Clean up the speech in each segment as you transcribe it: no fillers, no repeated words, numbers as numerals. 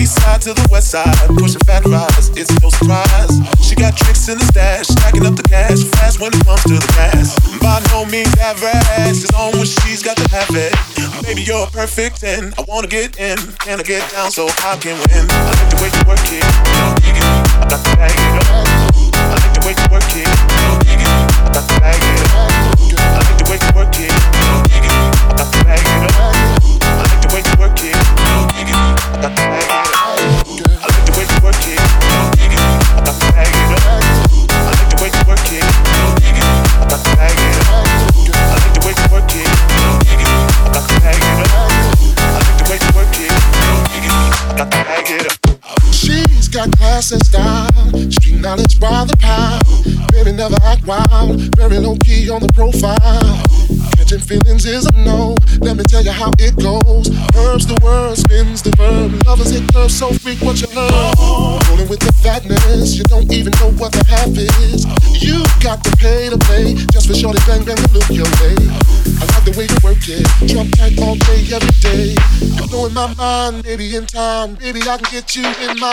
east side to the west side, pushing fat riders, it's no surprise. She got tricks in the stash, stacking up the cash, fast when it comes to the gas. By no means average, it's on when she's got to have it. Baby, you're a perfect 10, I wanna get in, can I get down so I can win? I like the way you work it, I got to bag it up. I like the way you work it, I got to bag it up. I like the way you work it, I got to bag it up. I like the way you work it, I got to bag it up. I like the way you work it, I got to bag it up. I like the way you work it, I got to bag it up. I like the way you work it, I got to bag it up. I like the way you work it, I got to bag it up. She's got class and style, street knowledge by the pile. Baby never act wild, very low key on the profile. Catching feelings is a no, let me tell you how it goes. Herbs the word, spins the verb, lovers hit curves, so freak what you love. Rolling with the fatness, you don't even know what the half is. You got to pay to play, just for shorty bang bang to look your way. I like the way you work it, drop tight all day every day. I'm blowing my mind, maybe in time, baby I can get you in my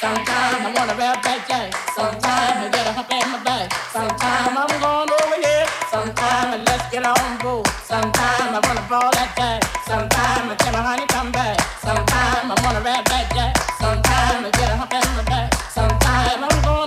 Sometimes I get a hump in my back. Sometimes I'm going